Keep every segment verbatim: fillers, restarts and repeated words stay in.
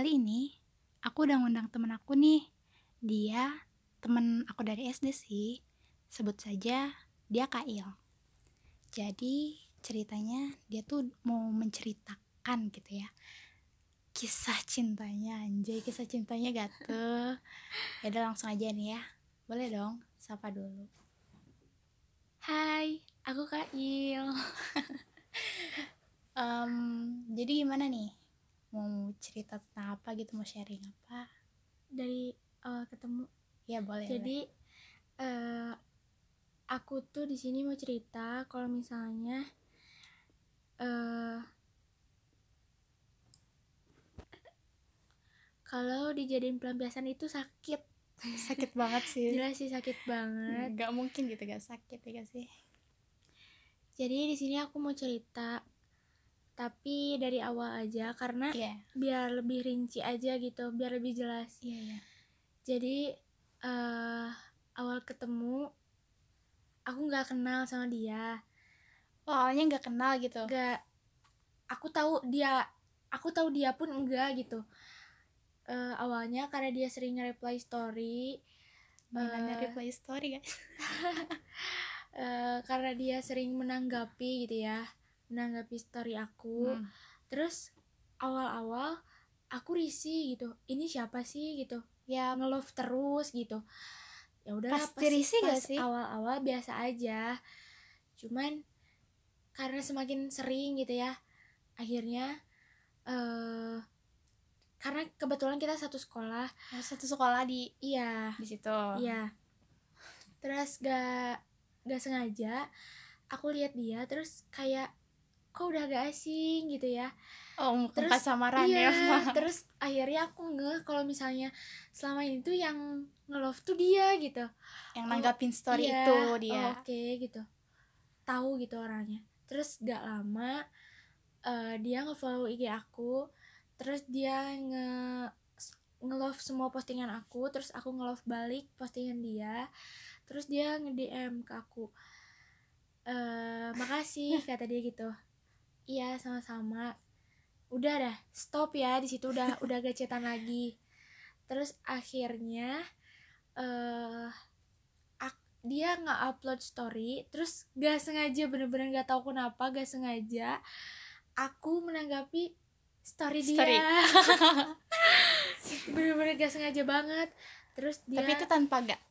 Kali ini aku udah ngundang temen aku nih. Dia temen aku dari S D sih. Sebut saja dia Kail. Jadi ceritanya dia tuh mau menceritakan gitu ya, kisah cintanya. Anjay, kisah cintanya gatel. Ya udah langsung aja nih ya. Boleh dong, sapa dulu. Hai, aku Kail. um, Jadi gimana nih? Mau cerita tentang apa gitu, mau sharing apa dari uh, ketemu ya? Boleh. Jadi uh, aku tuh di sini mau cerita kalau misalnya uh, kalau dijadiin pelampiasan itu sakit sakit banget sih. Jelas sih sakit banget, nggak mungkin gitu gak sakit ya gak sih. Jadi di sini aku mau cerita tapi dari awal aja karena yeah. biar lebih rinci aja gitu, biar lebih jelas. Yeah, yeah. Jadi uh, awal ketemu aku nggak kenal sama dia. Oh, awalnya nggak kenal gitu? Nggak. Aku tahu dia, aku tahu dia pun enggak gitu. Uh, awalnya karena dia sering nge-reply story. Gimana uh, reply story guys? uh, karena dia sering menanggapi gitu ya. Menanggapi story aku. Hmm. Terus awal-awal aku risih gitu. Ini siapa sih gitu? Ya nge-love terus gitu. Ya udah pas, pas risih enggak sih? Awal-awal biasa aja. Cuman karena semakin sering gitu ya. Akhirnya eh uh, karena kebetulan kita satu sekolah, nah, satu sekolah di iya, di situ. Iya. Terus gak gak sengaja aku lihat dia terus kayak kok udah agak asing gitu ya. Oh, terus samaran iya, ya. Terus akhirnya aku ngeh kalau misalnya selama ini tuh yang nge-love tuh dia gitu. Yang oh, nanggapin story iya, itu dia. Oh, oke okay, gitu. Tahu gitu orangnya. Terus gak lama uh, dia nge-follow I G aku. Terus dia nge nge-love semua postingan aku, terus aku nge-love balik postingan dia. Terus dia nge-D M ke aku. Uh, makasih kata dia gitu. Iya, sama-sama. Udah dah, stop ya di situ, udah udah gak cetan lagi. Terus akhirnya uh, ak- dia nge-upload story, terus gak sengaja, bener-bener gak tahu kenapa, gak sengaja aku menanggapi story, story. dia. Bener-bener gak sengaja banget. Terus dia tapi itu tanpa gak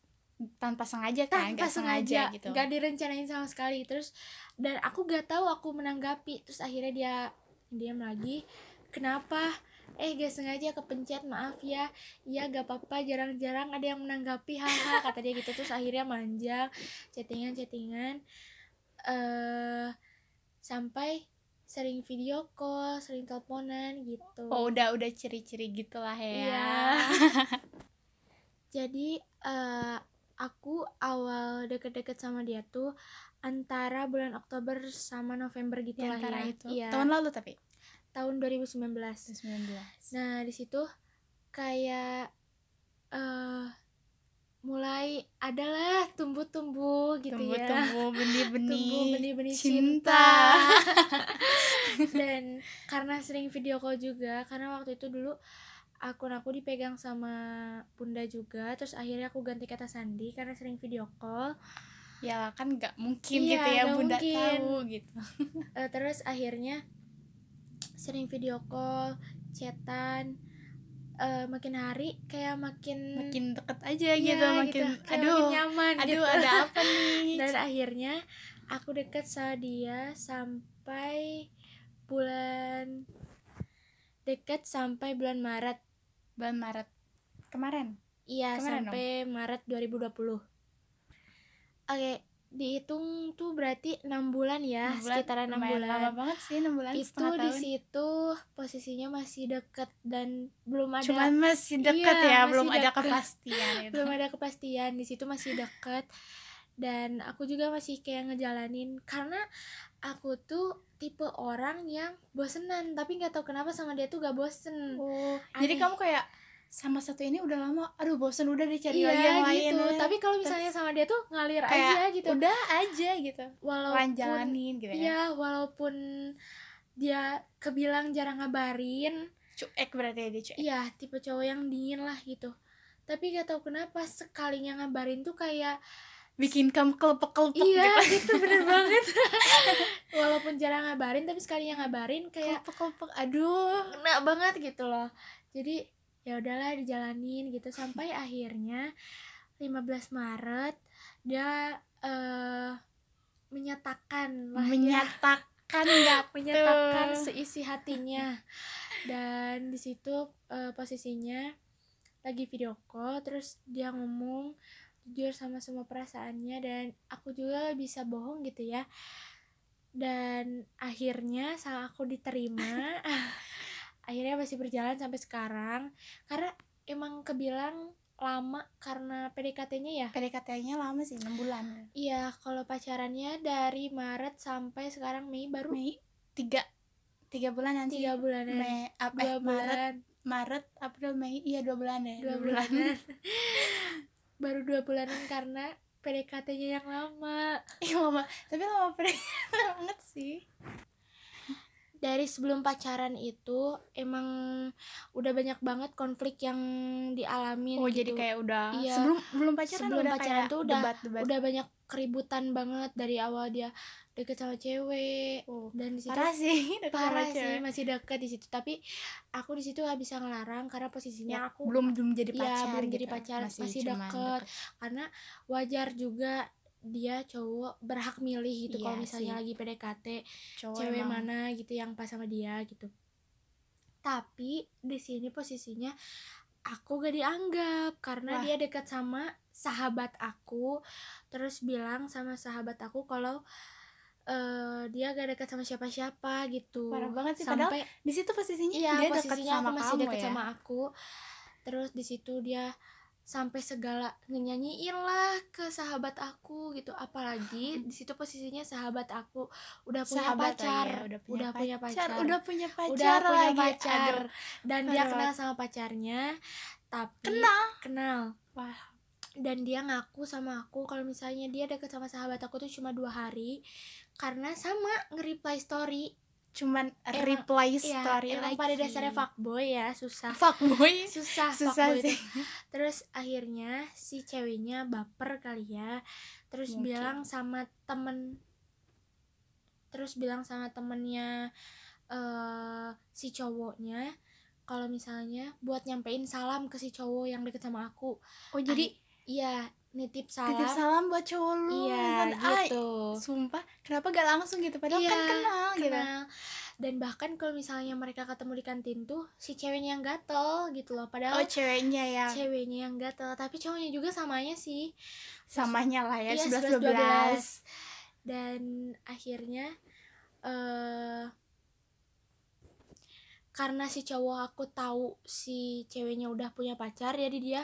tanpa sengaja kan, tanpa gak sengaja, sengaja gitu, gak direncanain sama sekali. Terus dan aku gak tahu aku menanggapi. Terus akhirnya dia diam lagi, kenapa? Eh gak sengaja kepencet, maaf ya. Iya gak apa-apa, jarang-jarang ada yang menanggapi, haha kata dia gitu. Terus akhirnya manjang chattingan-chattingan uh, sampai sering video call, sering teleponan gitu. Oh udah udah ciri-ciri gitulah ya. Iya. Jadi uh, aku awal deket-deket sama dia tuh antara bulan Oktober sama November gitu ya, lah ya. Itu. Ya. Tahun lalu tapi? Tahun dua ribu sembilan belas. dua ribu sembilan belas. Nah, di situ kayak uh, mulai adalah tumbuh-tumbuh gitu. Tumbuh, ya. Tumbuh benih-benih. Tumbuh benih-benih cinta. cinta. Dan karena sering video call juga, karena waktu itu dulu akun aku dipegang sama bunda juga. Terus akhirnya aku ganti kata sandi karena sering video call. Ya kan gak mungkin iya, gitu ya bunda mungkin tahu gitu. uh, Terus akhirnya sering video call, chatan. uh, Makin hari kayak makin Makin deket aja iya, gitu makin gitu. Aduh, makin nyaman. Aduh gitu. Ada apa nih. Dan akhirnya aku deket sama dia sampai bulan Deket sampai bulan Maret. Bulan Maret kemarin? Iya, kemarin sampai dong? Maret dua ribu dua puluh. Oke, okay, dihitung tuh berarti enam bulan ya, enam bulan, sekitaran enam bulan. Lama banget sih enam bulan. Itu di situ posisinya masih dekat dan belum ada. Cuman masih dekat iya, ya, masih belum deket. Ada kepastian gitu. Belum ada kepastian, di situ masih dekat. Dan aku juga masih kayak ngejalanin karena aku tuh tipe orang yang bosenan, tapi nggak tahu kenapa sama dia tuh gak bosen. Oh, jadi kamu kayak sama satu ini udah lama, aduh bosen, udah dicari iya, lagi yang gitu. Lain. Iya. Tapi kalau misalnya sama dia tuh ngalir aja gitu. Udah aja gitu. Walaupun jalanin gitu ya. Iya, walaupun dia kebilang jarang ngabarin. cuek berarti ya, dia cuek. Iya, tipe cowok yang dingin lah gitu. Tapi gak tau kenapa sekalinya ngabarin tuh kayak bikin kamu kelepek-kelepek iya, gitu. Iya, gitu bener banget. Walaupun jarang ngabarin tapi sekalinya ngabarin kayak kelepek-kelepek, aduh, enak banget gitu loh. Jadi ya udahlah dijalanin gitu sampai akhirnya lima belas Maret dia uh, menyatakan lah menyatakan nggak ya. menyatakan seisi hatinya. Dan di situ uh, posisinya lagi video call, terus dia ngomong jujur sama semua perasaannya dan aku juga bisa bohong gitu ya. Dan akhirnya saat aku diterima akhirnya masih berjalan sampai sekarang karena emang kebilang lama karena P D K T-nya ya. P D K T-nya lama sih, enam bulan. Iya, kalau pacarannya dari Maret sampai sekarang Mei, baru Mei tiga tiga bulan nanti. tiga bulanan. Mei, ap- dua eh, bulan. Maret, Maret, April, Mei. Iya, dua bulan ya. dua bulanan. Baru dua bulanan karena P D K T-nya yang lama. Iya lama, tapi lama P D K T banget sih. Dari sebelum pacaran itu emang udah banyak banget konflik yang dialamin. Oh gitu. Jadi kayak udah iya, sebelum belum pacaran sebelum udah pacaran tuh udah debat-debat. Udah banyak keributan banget dari awal dia deket sama cewek. Oh, dan di situ parah sih, parah sih masih deket di situ. Tapi aku di situ gak bisa ngelarang karena posisinya ya, aku belum belum jadi pacar. Ya, belum gitu. Jadi pacar masih, masih deket. deket. Karena wajar juga dia cowok berhak milih gitu iya, kalau misalnya sih. Lagi P D K T cowok cewek emang. Mana gitu yang pas sama dia gitu. Tapi di sini posisinya aku gak dianggap karena Wah. Dia dekat sama sahabat aku, terus bilang sama sahabat aku kalau uh, dia gak dekat sama siapa-siapa gitu. Parah banget sih, sampai di situ posisinya iya, dia dekat sama aku, masih dekat ya? Sama aku. Terus di situ dia sampai segala nyanyiin lah ke sahabat aku gitu, apalagi di situ posisinya sahabat aku udah punya sahabat pacar ya, udah, punya, udah pacar. punya pacar udah punya pacar udah punya lagi. pacar Aduh. Dan Aduh. dia kenal sama pacarnya, tapi kenal kenal Wah. Dan dia ngaku sama aku kalau misalnya dia deket sama sahabat aku tuh cuma dua hari karena sama nge-reply story, cuman emang, reply story ya, emang lagi. Pada dasarnya fuckboy ya, susah fuckboy susah susah fuckboy sih itu. Terus akhirnya si ceweknya baper kali ya, terus Mungkin. bilang sama temen terus bilang sama temennya uh, si cowoknya kalau misalnya buat nyampein salam ke si cowok yang deket sama aku. Oh jadi iya, nitip salam nitip salam buat cowok lu. Iya gitu. Sumpah kenapa gak langsung gitu, padahal iya, kan kenal, kenal gitu. Dan bahkan kalau misalnya mereka ketemu di kantin tuh si ceweknya yang gatel gitu loh, padahal oh ceweknya yang ceweknya yang gatel, tapi cowoknya juga samanya sih samanya lah ya, sebelas dua belas. Dan akhirnya uh, karena si cowok aku tahu si ceweknya udah punya pacar, jadi dia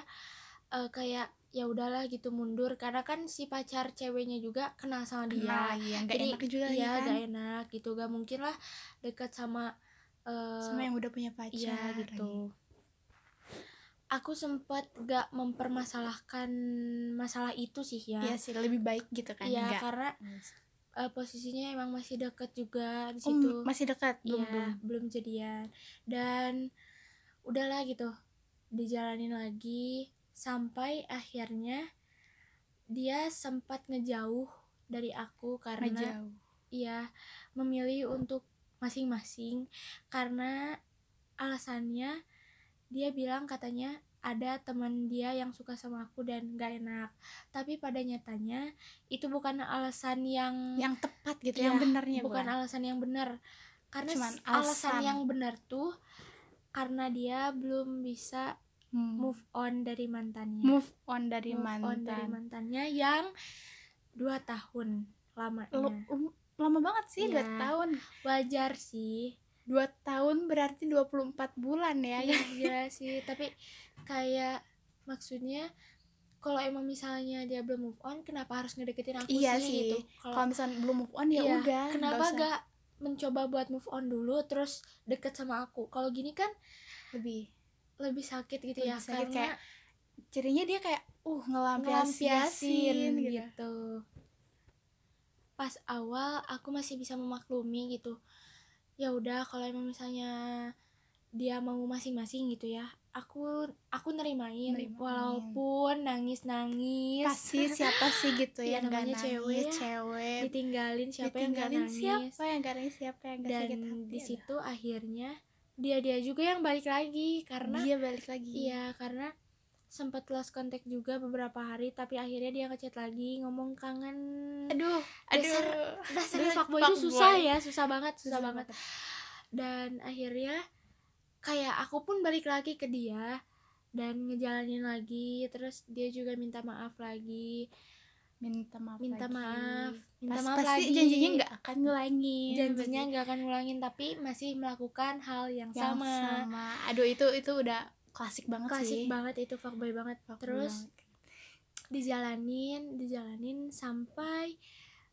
uh, kayak ya udahlah gitu mundur karena kan si pacar ceweknya juga kenal sama dia. Nah, iya, gak jadi, enak juga ya, kan? Gak enak gitu, gak mungkin lah dekat sama uh, sama yang udah punya pacar ya, gitu. Aku sempet gak mempermasalahkan masalah itu sih ya. Iya sih, lebih baik gitu kan. Iya karena uh, posisinya emang masih dekat juga di situ. Um, masih dekat belum ya, belum belum jadian. Dan udahlah gitu dijalanin lagi. Sampai akhirnya dia sempat ngejauh dari aku karena iya memilih untuk masing-masing karena alasannya dia bilang katanya ada teman dia yang suka sama aku dan gak enak. Tapi pada nyatanya itu bukan alasan yang yang tepat gitu ya, yang benarnya bukan, bukan alasan yang benar. Karena alasan. alasan yang benar tuh karena dia belum bisa move on dari mantannya move on dari move mantan on dari mantannya yang dua tahun lamanya. L- lama banget sih ya, dua tahun wajar sih, dua tahun berarti dua puluh empat bulan ya. Iya gila sih, tapi kayak maksudnya kalau emang misalnya dia belum move on kenapa harus ngedeketin aku iya sih, sih. Gitu. Kalau misalnya belum move on ya iya, udah kenapa gak, gak mencoba buat move on dulu terus deket sama aku. Kalau gini kan lebih lebih sakit gitu lebih ya sakit, karena kayak, jadinya dia kayak uh ngelampiasin gitu. gitu Pas awal aku masih bisa memaklumi gitu, ya udah kalau emang misalnya dia mau masing-masing gitu ya. Aku aku nerimain, nerimain. Walaupun nangis-nangis. Pasti siapa sih gitu ya, yang namanya cewek, cewek ditinggalin siapa ditinggalin yang gak nangis. Siapa yang gak nangis, siapa yang gak sakit hati. Dan di situ akhirnya dia-dia juga yang balik lagi karena dia balik lagi. Iya, karena sempat lost contact juga beberapa hari, tapi akhirnya dia ngechat lagi ngomong kangen. Aduh, dasar aduh. dasar fuckboy itu susah ya, susah banget, susah, susah banget. banget. Dan akhirnya kayak aku pun balik lagi ke dia dan ngejalanin lagi, terus dia juga minta maaf lagi, minta maaf minta lagi. maaf minta Pas, maaf pasti lagi janjinya nggak akan ngulangin janjinya nggak akan ngulangin tapi masih melakukan hal yang, yang sama. sama Aduh, itu itu udah klasik banget klasik sih. banget itu fuckboy banget fuckboy terus banget. dijalanin dijalanin sampai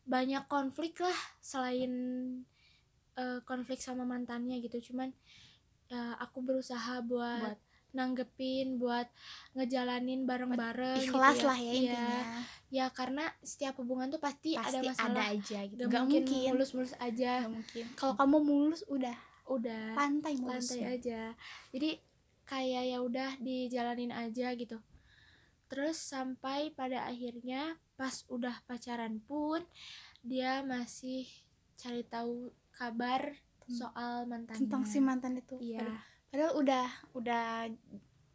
banyak konflik lah, selain uh, konflik sama mantannya gitu. Cuman Uh, aku berusaha buat, buat nanggepin, buat ngejalanin bareng-bareng ikhlas gitu ya. lah ya intinya ya, karena setiap hubungan tuh pasti, pasti ada masalah, ada aja gitu. Gak, gak mungkin mulus-mulus aja. Kalau kamu mulus udah udah pantai mulus pantai aja. Jadi kayak ya udah dijalanin aja gitu. Terus sampai pada akhirnya pas udah pacaran pun dia masih cari tahu kabar soal mantan, tentang si mantan itu. Iya. Padahal udah udah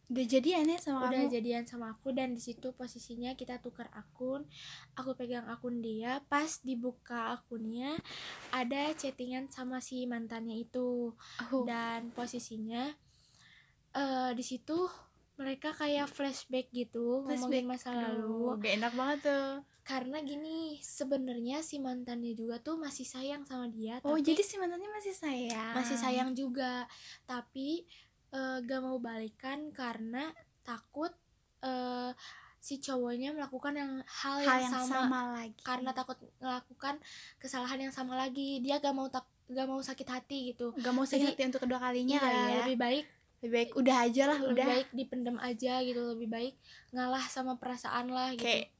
udah jadian ya sama udah kamu. jadian sama aku. Dan di situ posisinya kita tukar akun. Aku pegang akun dia. Pas dibuka akunnya ada chattingan sama si mantannya itu. Oh. Dan posisinya uh, di situ mereka kayak flashback gitu, flashback. ngomongin masa lalu. Gak enak banget tuh. Karena gini, sebenarnya si mantannya juga tuh masih sayang sama dia. Oh, tapi jadi si mantannya masih sayang. Masih sayang juga, tapi uh, gak mau balikan karena takut uh, si cowoknya melakukan yang hal, hal yang, yang sama, sama lagi. Karena takut melakukan kesalahan yang sama lagi. Dia gak mau tak, gak mau sakit hati gitu. Gak mau sakit Jadi, hati untuk kedua kalinya kali ya. Lebih baik lebih baik udah aja lah, lebih udah. baik dipendam aja gitu, lebih baik ngalah sama perasaan lah gitu. Kayak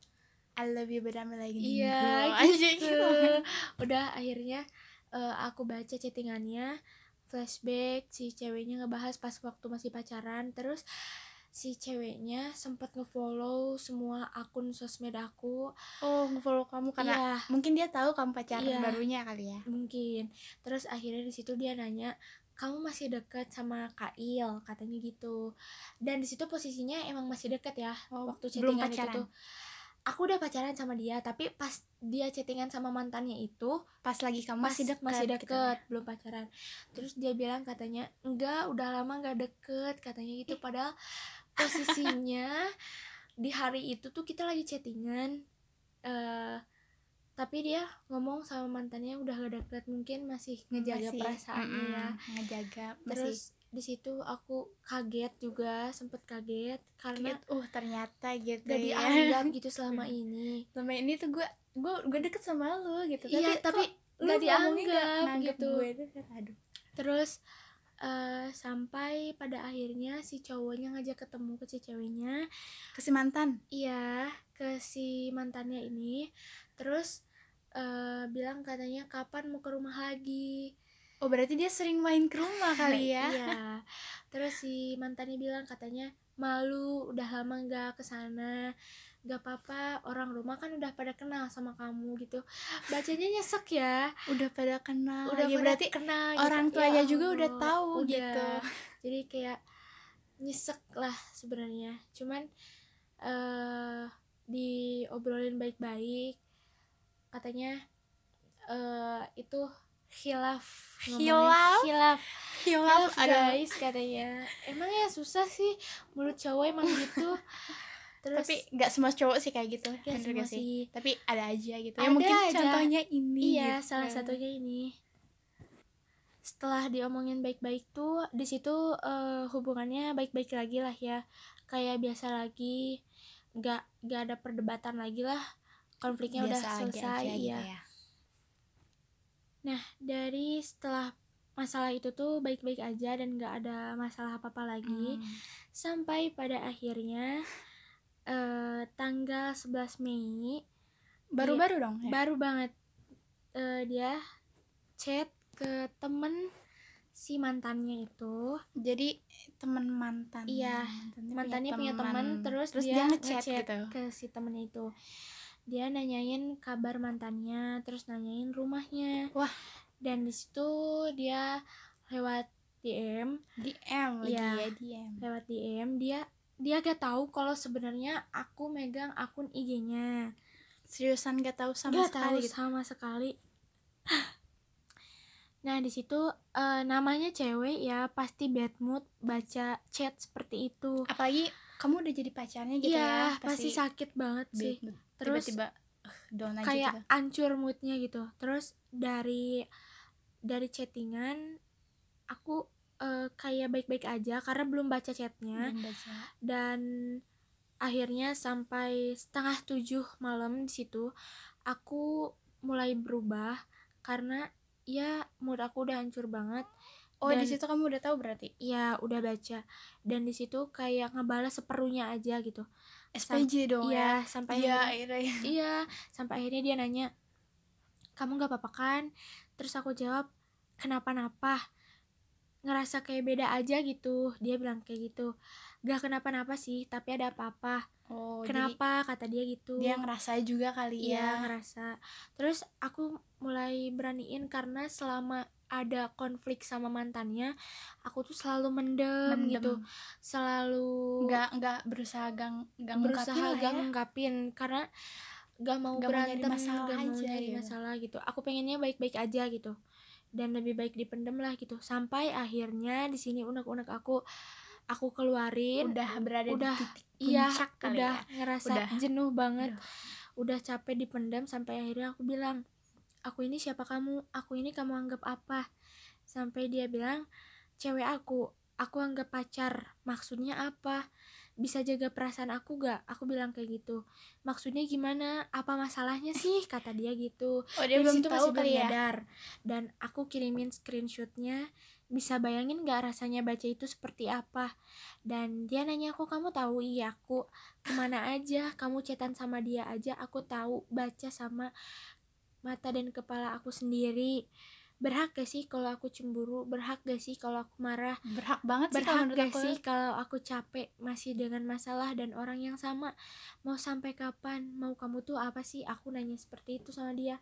I love you berdamai lagi. Iya gitu. gitu. Udah akhirnya uh, aku baca chattingannya, flashback si ceweknya ngebahas pas waktu masih pacaran. Terus si ceweknya sempat ngefollow semua akun sosmed aku. Oh, ngefollow kamu karena ya. mungkin dia tahu kamu pacaran ya. barunya kali ya. Mungkin. Terus akhirnya di situ dia nanya, kamu masih dekat sama Kail, katanya gitu. Dan di situ posisinya emang masih dekat ya, oh, waktu chattingan itu tuh. Aku udah pacaran sama dia, tapi pas dia chattingan sama mantannya itu pas lagi kamu pas masih deket, masih deket gitu. Belum pacaran. Terus dia bilang katanya, enggak, udah lama gak deket, katanya gitu. Padahal posisinya di hari itu tuh kita lagi chattingan, uh, tapi dia ngomong sama mantannya udah gak deket, mungkin masih ngejaga masih, perasaannya mm, ya ngejaga terus masih. Di situ aku kaget juga, sempet kaget karena uh ternyata gitu gak ya. dianggap gitu selama ini selama ini tuh gue gue gue deket sama lo gitu, tapi iya, tapi gak dianggap gitu gue. Aduh. Terus uh, sampai pada akhirnya si cowoknya ngajak ketemu ke si ceweknya, ke si mantan, iya ke si mantannya ini. Terus uh, bilang katanya kapan mau ke rumah lagi. Oh, berarti dia sering main ke rumah kali ya? Iya. Terus si mantannya bilang katanya malu, udah lama gak kesana. Gak apa-apa, orang rumah kan udah pada kenal sama kamu gitu. Bacanya nyesek ya. Udah pada kenal. Udah ya, pada berarti kenal. Orang gitu. tuanya ya, juga udah tahu udah. gitu. Jadi kayak nyesek lah sebenarnya. Cuman uh, diobrolin baik-baik. Katanya uh, itu khilaf khilaf khilaf khilaf guys, katanya emang ya susah sih mulut cowok emang gitu. Terus, tapi nggak semua cowok sih kayak gitu, gak semua gak sih, tapi ada aja gitu ada ya, mungkin aja. Contohnya ini iya gitu. Salah satunya ini. Setelah diomongin baik-baik tuh di situ uh, hubungannya baik-baik lagi lah ya, kayak biasa lagi, nggak nggak ada perdebatan lagi lah, konfliknya biasa udah selesai aja, aja, ya gitu ya. Nah, dari setelah masalah itu tuh baik-baik aja dan gak ada masalah apa-apa lagi. hmm. Sampai pada akhirnya eh, tanggal sebelas Mei, baru-baru dia, dong ya? Baru banget eh, dia chat ke temen si mantannya itu, jadi teman mantan, iya mantannya, mantannya punya teman, terus terus dia, dia ngechat gitu ke si temennya itu, dia nanyain kabar mantannya, terus nanyain rumahnya, wah, dan di situ dia lewat D M, D M, ya, dia D M, lewat D M dia dia gak tahu kalau sebenarnya aku megang akun I G-nya, seriusan gak tahu sama gak sekali, tahu gitu. sama sekali. Nah di situ uh, namanya cewek ya pasti bad mood baca chat seperti itu. Apalagi kamu udah jadi pacarnya gitu ya, ya pasti, pasti sakit banget sih. Mood. Terus tiba-tiba uh, down aja kayak gitu, hancur moodnya gitu. Terus dari dari chattingan aku uh, kayak baik-baik aja karena belum baca chatnya. Belum baca. Dan akhirnya sampai setengah tujuh malam di situ aku mulai berubah karena ya mood aku udah hancur banget. Oh, di situ kamu udah tahu berarti? Ya, udah baca. Dan di situ kayak ngebalas seperuhnya aja gitu. S P J Samp- dong ya. Sampai ya, akhirnya, akhirnya. Iya, sampai akhirnya dia nanya, "Kamu enggak apa-apa kan?" Terus aku jawab, "Kenapa-napa?" Ngerasa kayak beda aja gitu. Dia bilang kayak gitu. "Gak kenapa-napa sih, tapi ada apa-apa." Oh, kenapa kata dia gitu, dia ngerasa juga kali ya, ya ngerasa. Terus aku mulai beraniin karena selama ada konflik sama mantannya aku tuh selalu mendem, mendem. gitu, selalu nggak nggak berusaha gang nggak berusaha gang ngungkapin ya. Karena nggak mau gak berantem, nggak mau nyari masalah gitu, aku pengennya baik-baik aja gitu dan lebih baik dipendem lah gitu. Sampai akhirnya di sini unek-unek aku aku keluarin, udah berada udah, di titik puncak iya, kali udah ya. Ngerasa udah jenuh banget, aduh, udah capek dipendam. Sampai akhirnya aku bilang, "Aku ini siapa kamu? Aku ini kamu anggap apa?" Sampai dia bilang, "Cewek aku, aku anggap pacar. Maksudnya apa? Bisa jaga perasaan aku gak?" Aku bilang kayak gitu. "Maksudnya gimana? Apa masalahnya sih?" kata dia gitu. Oh, dia belum tahu kali ya. Nyadar. Dan aku kirimin screenshotnya. Bisa bayangin gak rasanya baca itu seperti apa. Dan dia nanya aku, "Kamu tahu iya aku kemana aja, kamu chatan sama dia aja, aku tahu, baca sama mata dan kepala aku sendiri. Berhak gak sih kalau aku cemburu? Berhak gak sih kalau aku marah? Berhak banget sih, berhak gak sih kalau aku capek masih dengan masalah dan orang yang sama? Mau sampai kapan? Mau kamu tuh apa sih?" Aku nanya seperti itu sama dia.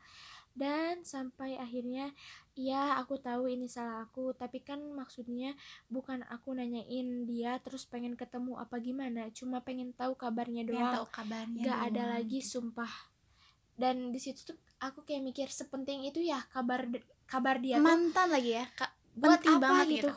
Dan sampai akhirnya, "Iya aku tahu ini salah aku, tapi kan maksudnya bukan aku nanyain dia terus pengen ketemu apa gimana, cuma pengen tahu kabarnya doang, pengen tahu kabarnya gak doang." Ada lagi, sumpah. Dan di situ tuh aku kayak mikir, sepenting itu ya kabar kabar dia mantan tuh, lagi ya ka- buat apa banget gitu, gitu.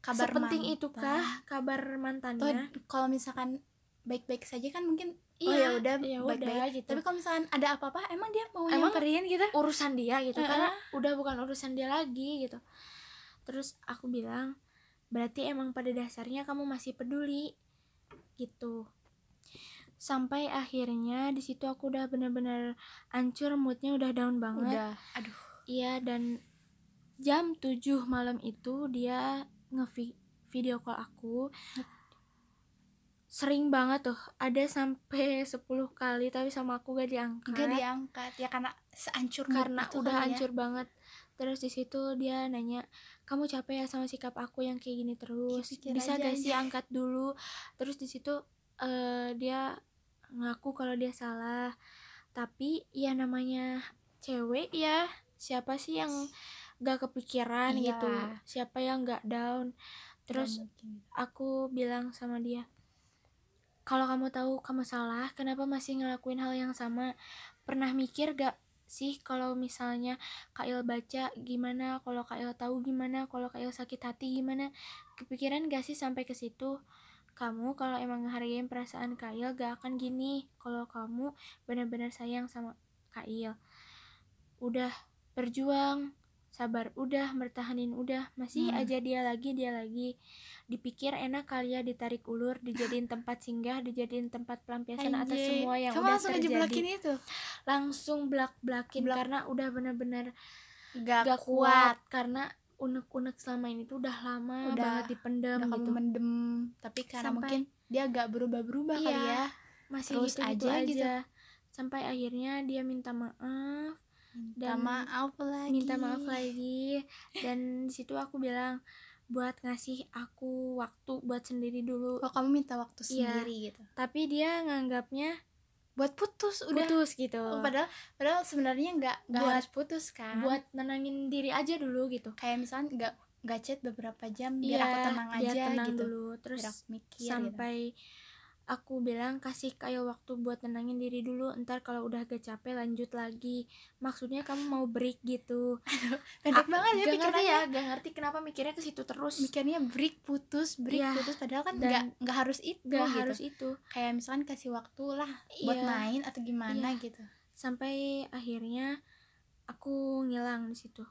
Kabar sepenting mantan. Itukah kabar mantannya? Kalau misalkan baik-baik saja kan mungkin, oh iya, ya udah baik-baik gitu. Tapi kalau misalkan ada apa-apa, emang dia mau nyamperin gitu, urusan dia gitu, uh-uh. karena udah bukan urusan dia lagi gitu. Terus aku bilang, "Berarti emang pada dasarnya kamu masih peduli gitu." Sampai akhirnya di situ aku udah benar-benar hancur moodnya, udah down banget. Udah, aduh. Iya, dan jam tujuh malam itu dia nge-video call aku. Sering banget tuh, ada sampai sepuluh kali, tapi sama aku gak diangkat. Gak diangkat, ya karena sehancur karena udah hancur ya. Banget. Terus di situ dia nanya, "Kamu capek ya sama sikap aku yang kayak gini terus? Ya, bisa gak sih angkat dulu?" Terus di situ uh, dia ngaku kalau dia salah. Tapi ya namanya cewek ya, siapa sih yang gak kepikiran iya. gitu? Siapa yang gak down? Terus aku bilang sama dia, "Kalau kamu tahu kamu salah, kenapa masih ngelakuin hal yang sama? Pernah mikir gak sih kalau misalnya Kail baca gimana? Kalau Kail tahu gimana? Kalau Kail sakit hati gimana? Kepikiran gak sih sampai ke situ? Kamu kalau emang ngehargain perasaan Kail gak akan gini. Kalau kamu benar-benar sayang sama Kail, udah berjuang, sabar, udah bertahanin, udah masih hmm. aja dia lagi dia lagi dipikir enak kali ya, ditarik ulur, dijadiin tempat singgah, dijadiin tempat pelampiasan Anjay. Atas semua yang kamu udah langsung terjadi itu. Langsung blak-blakin Blak. Karena udah benar-benar gak, gak kuat. kuat karena unek-unek selama ini tuh udah lama udah, banget dipendem udah gitu. Kamu mendem, tapi karena sampai, mungkin dia gak berubah-berubah iya, kali ya, masih terus gitu aja gitu. Aja sampai akhirnya dia minta maaf. dan maaf lagi minta maaf lagi dan situ aku bilang buat ngasih aku waktu buat sendiri dulu. Oh, kamu minta waktu sendiri ya, gitu. Tapi dia nganggapnya buat putus, udah putus gitu. Oh, padahal padahal sebenarnya nggak nggak harus putus kan, buat nenangin diri aja dulu gitu. Kayak misalnya nggak nggak chat beberapa jam biar ya, aku tenang aja tenang gitu dulu. Terus mikir, sampai gitu. Aku bilang kasih kayak waktu buat nenangin diri dulu, ntar kalau udah gak capek lanjut lagi. Maksudnya kamu mau break gitu. Pendek banget ya pikirannya ya, gak ngerti kenapa mikirnya ke situ terus. Mikirnya break putus, break ya, putus, padahal kan nggak nggak harus itu gak gitu. harus itu. Kayak misalkan kasih waktu lah buat ya, main atau gimana ya, gitu. Sampai akhirnya aku ngilang di situ.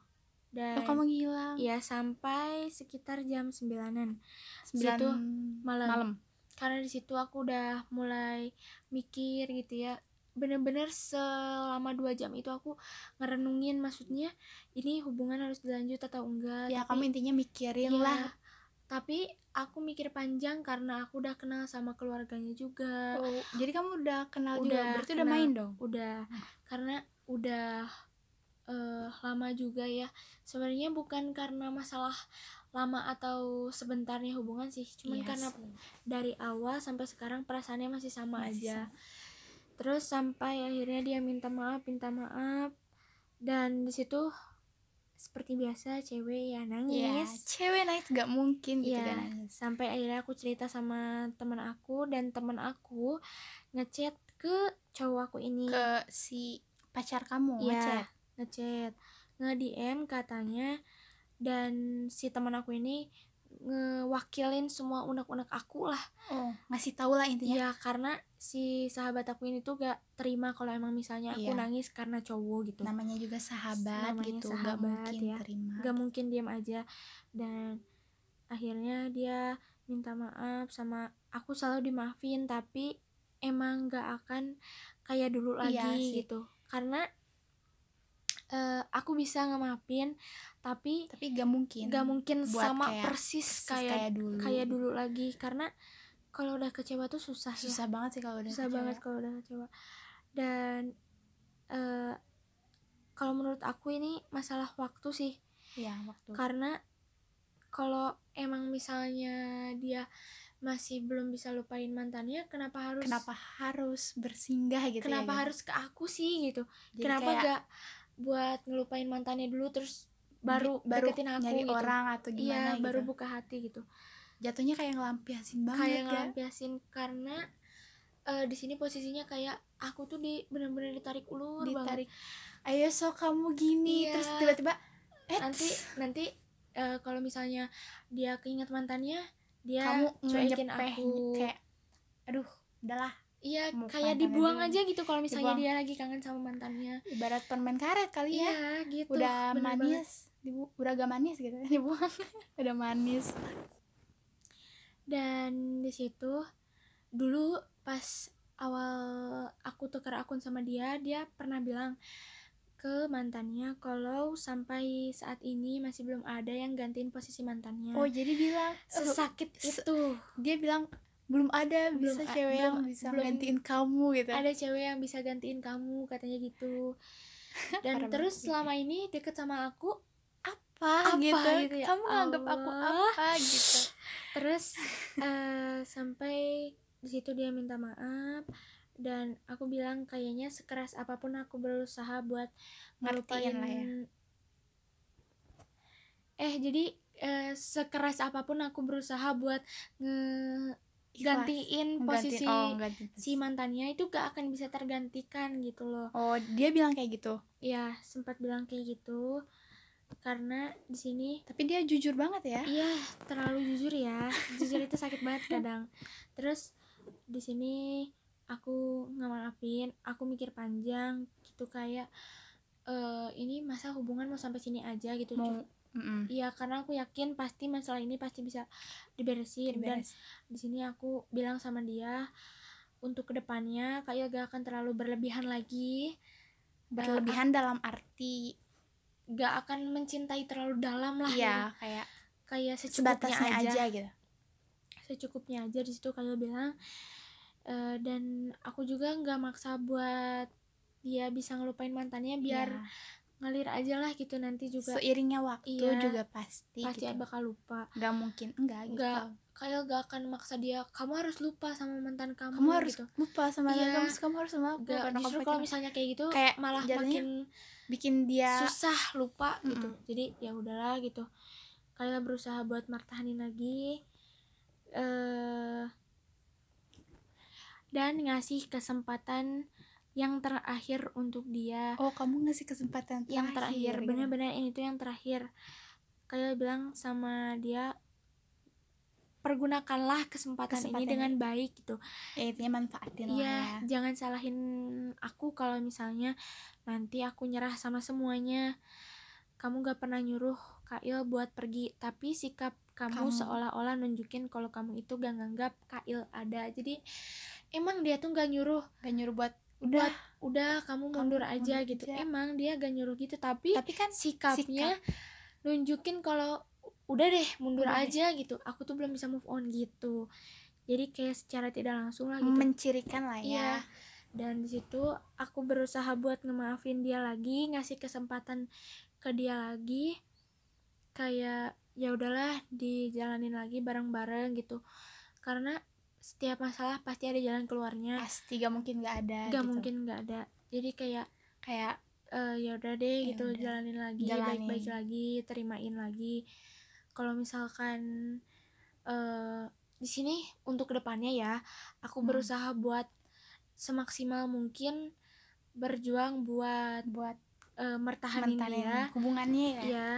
Dan oh, kamu ngilang? Ya sampai sekitar jam sembilanan. Sembilan situ, malam. malam. Karena di situ aku udah mulai mikir gitu ya. Bener-bener selama dua jam itu aku ngerenungin, maksudnya ini hubungan harus dilanjut atau enggak. Ya, tapi, kamu intinya mikirin ya, lah. Tapi aku mikir panjang karena aku udah kenal sama keluarganya juga. Oh, jadi kamu udah kenal udah juga. Berarti kenal, udah main dong. Udah. Hmm. Karena udah uh, lama juga ya. Sebenarnya bukan karena masalah lama atau sebentarnya hubungan sih, cuman yes, karena dari awal sampai sekarang perasaannya masih sama masih aja sama. Terus sampai akhirnya dia minta maaf minta maaf dan di situ seperti biasa cewek ya nangis yeah, cewek nangis gak mungkin gitu yeah, kan. Sampai akhirnya aku cerita sama teman aku dan teman aku ngechat ke cowok aku ini, ke si pacar kamu yeah, ngechat ngechat nge-D M katanya. Dan si teman aku ini ngewakilin semua unek-unek aku lah. Oh, ngasih tahu lah intinya. Ya, karena si sahabat aku ini tuh gak terima kalau emang misalnya aku iya, nangis karena cowok gitu. Namanya juga sahabat Namanya gitu, sahabat, gak mungkin ya, terima. Gak mungkin diam aja. Dan akhirnya dia minta maaf sama aku, selalu dimaafin, tapi emang gak akan kayak dulu lagi iya, gitu. Karena Uh, aku bisa ngemaafin tapi tapi gak mungkin gak mungkin sama kayak, persis kayak kayak dulu. kayak dulu lagi. Karena kalau udah kecewa tuh susah susah ya, banget sih kalau udah susah kecewa. banget kalau udah kecewa dan uh, kalau menurut aku ini masalah waktu sih ya, waktu. Karena kalau emang misalnya dia masih belum bisa lupain mantannya, kenapa harus kenapa harus bersinggah gitu, kenapa ya, harus gitu, ke aku sih gitu. Jadi kenapa kayak, gak buat ngelupain mantannya dulu terus baru baru deketin aku nyari gitu, orang atau gimana ya, gitu, baru buka hati gitu. Jatuhnya kayak ngelampiasin banget, kayak ya, ngelampiasin. Karena uh, di sini posisinya kayak aku tuh di benar-benar ditarik ulur, ditarik banget. Ayo so kamu gini ya, terus tiba-tiba eh, nanti nanti uh, kalau misalnya dia keinget mantannya, dia kamu cuekin aku kayak aduh udahlah. Iya, kayak dibuang dia aja gitu kalau misalnya dibuang, dia lagi kangen sama mantannya. Ibarat permen karet kali ya, ya gitu. Udah bener manis, dibu- udah agak manis gitu, dibuang. Udah manis. Dan di situ dulu pas awal aku tukar akun sama dia, dia pernah bilang ke mantannya kalau sampai saat ini masih belum ada yang gantiin posisi mantannya. Oh, jadi bilang sesakit se- itu. Dia bilang belum ada bisa belum, cewek belum, yang bisa belum gantiin kamu gitu, ada cewek yang bisa gantiin kamu katanya gitu. Dan terus selama ini deket sama aku apa, apa gitu, gitu ya, kamu nganggap aku apa gitu. Terus uh, sampai di situ dia minta maaf dan aku bilang kayaknya sekeras apapun aku berusaha buat ngelupain lah ya. eh jadi uh, sekeras apapun aku berusaha buat nge gantiin posisi oh, si mantannya itu gak akan bisa tergantikan gitu loh. Oh, dia bilang kayak gitu. Ya, sempat bilang kayak gitu. Karena di sini tapi dia jujur banget ya. Iya, terlalu jujur ya. Jujur itu sakit banget kadang. Terus di sini aku ngemaafin, aku mikir panjang gitu kayak e, ini masa hubungan mau sampai sini aja gitu. Mau iya, karena aku yakin pasti masalah ini pasti bisa diberesin. Diberes. Dan di sini aku bilang sama dia untuk kedepannya Kail gak akan terlalu berlebihan lagi. Berlebihan gak, dalam arti gak akan mencintai terlalu dalam lah ya, ya. kayak kayak secukupnya aja. aja gitu. Secukupnya aja di situ Kail bilang. E, dan aku juga gak maksa buat dia bisa ngelupain mantannya, biar ya. ngalir aja lah gitu, nanti juga seiringnya waktu iya, juga pasti pasti gitu. bakal lupa, nggak mungkin enggak gitu. Kayak gak akan maksa dia, kamu harus lupa sama mantan kamu, kamu harus gitu. lupa sama mantan iya, kamu, kamu harus sama aku. Justru kalau misalnya kayak gitu kayak malah makin bikin dia susah lupa mm-mm. gitu. Jadi ya udahlah gitu, Kaila berusaha buat martahanin lagi uh, dan ngasih kesempatan yang terakhir untuk dia. Oh, kamu ngasih kesempatan terakhir, yang terakhir benar-benar ini tuh yang terakhir. Kayak bilang sama dia, pergunakanlah kesempatan, kesempatan ini dengan baik gitu. Ya, intinya manfaatin ya, lah ya. Jangan salahin aku kalau misalnya nanti aku nyerah sama semuanya. Kamu gak pernah nyuruh Kail buat pergi, tapi sikap kamu, kamu. seolah-olah nunjukin kalau kamu itu gak nganggap Kail ada. Jadi emang dia tuh gak nyuruh, gak nyuruh buat udah buat, udah kamu mundur, kamu aja mundur gitu aja. Emang dia gak nyuruh gitu, tapi, tapi kan sikapnya sikap. nunjukin kalau udah deh mundur udah aja deh. gitu, aku tuh belum bisa move on gitu. Jadi kayak secara tidak langsung lah gitu, mencirikan lah ya, ya. Dan disitu aku berusaha buat ngemaafin dia lagi, ngasih kesempatan ke dia lagi, kayak ya udahlah dijalanin lagi bareng-bareng gitu, karena setiap masalah pasti ada jalan keluarnya, pasti gak mungkin gak ada, gak gitu. mungkin gak ada. Jadi kayak kayak uh, ya udah deh ya gitu, udah. jalanin lagi jalanin. baik-baik lagi, terimain lagi. Kalau misalkan uh, di sini untuk kedepannya ya, aku hmm. berusaha buat semaksimal mungkin berjuang buat buat uh, mertahanin dia hubungannya ya. Ya.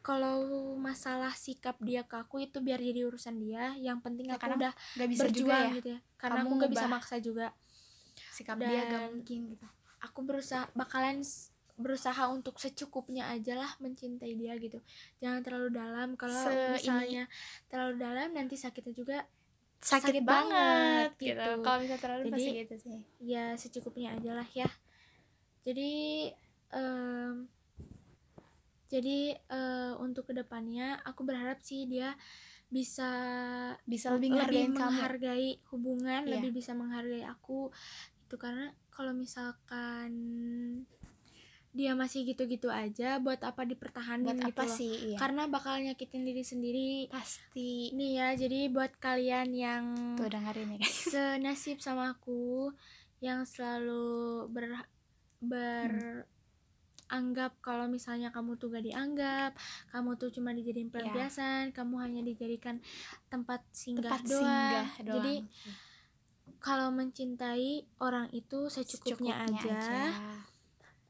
Kalau masalah sikap dia ke aku itu biar jadi urusan dia. Yang penting ya, aku udah gak bisa berjuang juga ya. gitu ya. Karena Kamu aku nggak bisa maksa juga. Sikap Dan dia gak mungkin gitu. Aku berusaha bakalan berusaha untuk secukupnya aja lah mencintai dia gitu, jangan terlalu dalam. Kalau misalnya terlalu dalam nanti sakitnya juga sakit, sakit banget, banget gitu, gitu. Kalau misalnya terlalu pasti gitu sih ya, secukupnya aja lah ya. Jadi um, jadi uh, untuk kedepannya aku berharap sih dia bisa bisa lebih, lebih menghargai kamu. hubungan yeah. lebih bisa menghargai aku itu, karena kalau misalkan dia masih gitu-gitu aja, buat apa dipertahankan gitu apa loh sih, iya. Karena bakal nyakitin diri sendiri pasti. Nih ya, jadi buat kalian yang tuh dengerin ya guys, senasib sama aku yang selalu ber beranggap hmm. kalau misalnya kamu tuh gak dianggap, kamu tuh cuma dijadiin pelampiasan, yeah. kamu hanya dijadikan tempat singgah, tempat doang. singgah doang. Jadi kalau mencintai orang itu secukupnya, secukupnya aja. aja.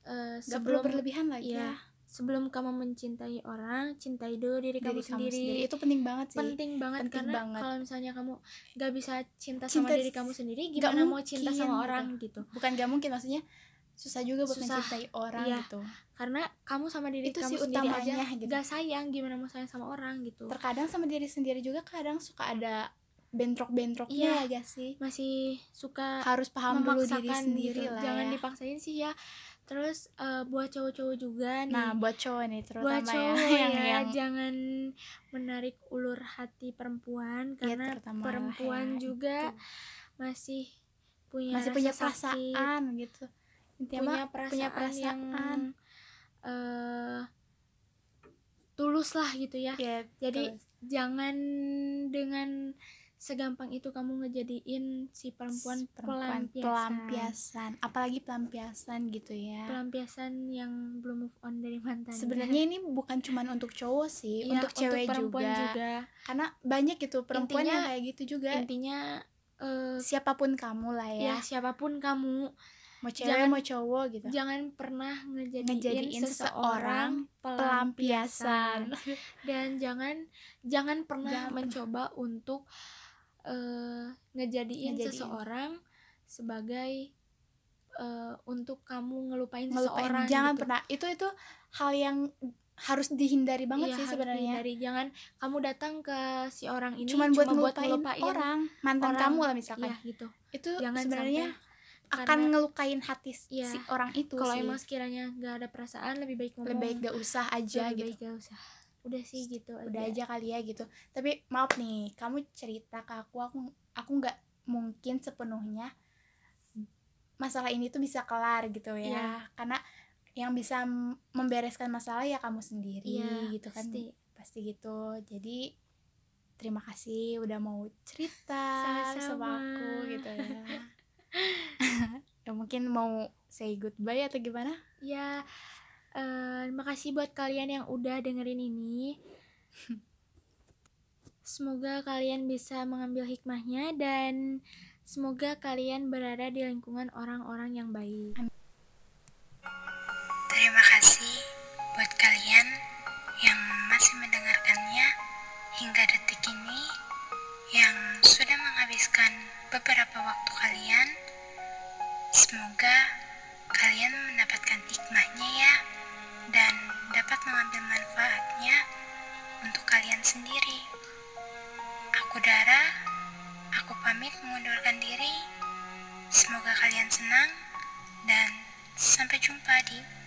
Uh, sebelum berlebihan lagi ya, ya. Sebelum kamu mencintai orang, cintai dulu diri, diri kamu, sendiri. kamu sendiri. Itu penting banget sih. Penting banget penting karena kalau misalnya kamu gak bisa cinta, cinta sama diri kamu sendiri, gimana mau cinta sama orang gitu. Bukan gak mungkin, maksudnya susah juga buat mencintai orang ya, gitu. Karena kamu sama diri itu kamu sih sendiri utamanya, aja gitu. Gak sayang, gimana mau sayang sama orang gitu. Terkadang sama diri sendiri juga kadang suka ada bentrok-bentroknya ya, ya gak sih? Masih suka harus paham dulu diri sendiri gitu. lah. Jangan ya. dipaksain sih ya. Terus uh, buat cowok-cowok juga nih. Nah, buat cowok nih terutama ya, yang, ya yang... jangan menarik ulur hati perempuan, karena ya, perempuan ya, juga itu. masih punya masih punya perasaan sakit, gitu. Intinya punya perasaan, punya perasaan yang uh, tulus lah gitu ya. ya Jadi tulus. Jangan dengan segampang itu kamu ngejadiin si perempuan, perempuan pelampiasan. pelampiasan apalagi pelampiasan gitu ya, pelampiasan yang belum move on dari mantan. Sebenarnya ini bukan cuman untuk cowok sih ya, untuk cewek untuk perempuan juga. juga karena banyak gitu perempuan intinya, yang kayak gitu juga. Intinya uh, siapapun kamu lah ya, ya siapapun kamu, mau cewek jangan, mau cowok gitu, jangan pernah ngejadiin, ngejadiin seseorang pelampiasan, pelampiasan. Dan jangan jangan pernah jangan mencoba pernah. untuk Uh, ngejadiin, ngejadiin seseorang sebagai uh, untuk kamu ngelupain, ngelupain seseorang. Jangan gitu. pernah. Itu itu hal yang harus dihindari banget iya, sih sebenarnya. Jangan kamu datang ke si orang ini Cuman cuma buat ngelupain, ngelupain orang mantan orang, kamu lah misalkan. Iya, gitu. Itu jangan sebenarnya sampai, akan ngelukain hati iya, si orang itu. Kalau emang sekiranya gak ada perasaan, lebih baik ngomong. Lebih baik gak usah aja lebih gitu. Baik gak usah. udah sih gitu udah aja. aja kali ya gitu. Tapi maaf nih, kamu cerita ke aku, aku aku nggak mungkin sepenuhnya masalah ini tuh bisa kelar gitu ya, ya. Karena yang bisa membereskan masalah ya kamu sendiri ya, gitu kan, pasti. pasti gitu. Jadi terima kasih udah mau cerita sama, sama aku gitu ya. Ya mungkin mau say goodbye atau gimana ya. Uh, terima kasih buat kalian yang udah dengerin ini. Semoga kalian bisa mengambil hikmahnya dan semoga kalian berada di lingkungan orang-orang yang baik. Terima kasih buat kalian yang masih mendengarkannya hingga detik ini, yang sudah menghabiskan beberapa waktu kalian. Semoga kalian mendapatkan hikmahnya ya, dan dapat mengambil manfaatnya untuk kalian sendiri. Aku Dara, aku pamit mengundurkan diri. Semoga kalian senang dan sampai jumpa di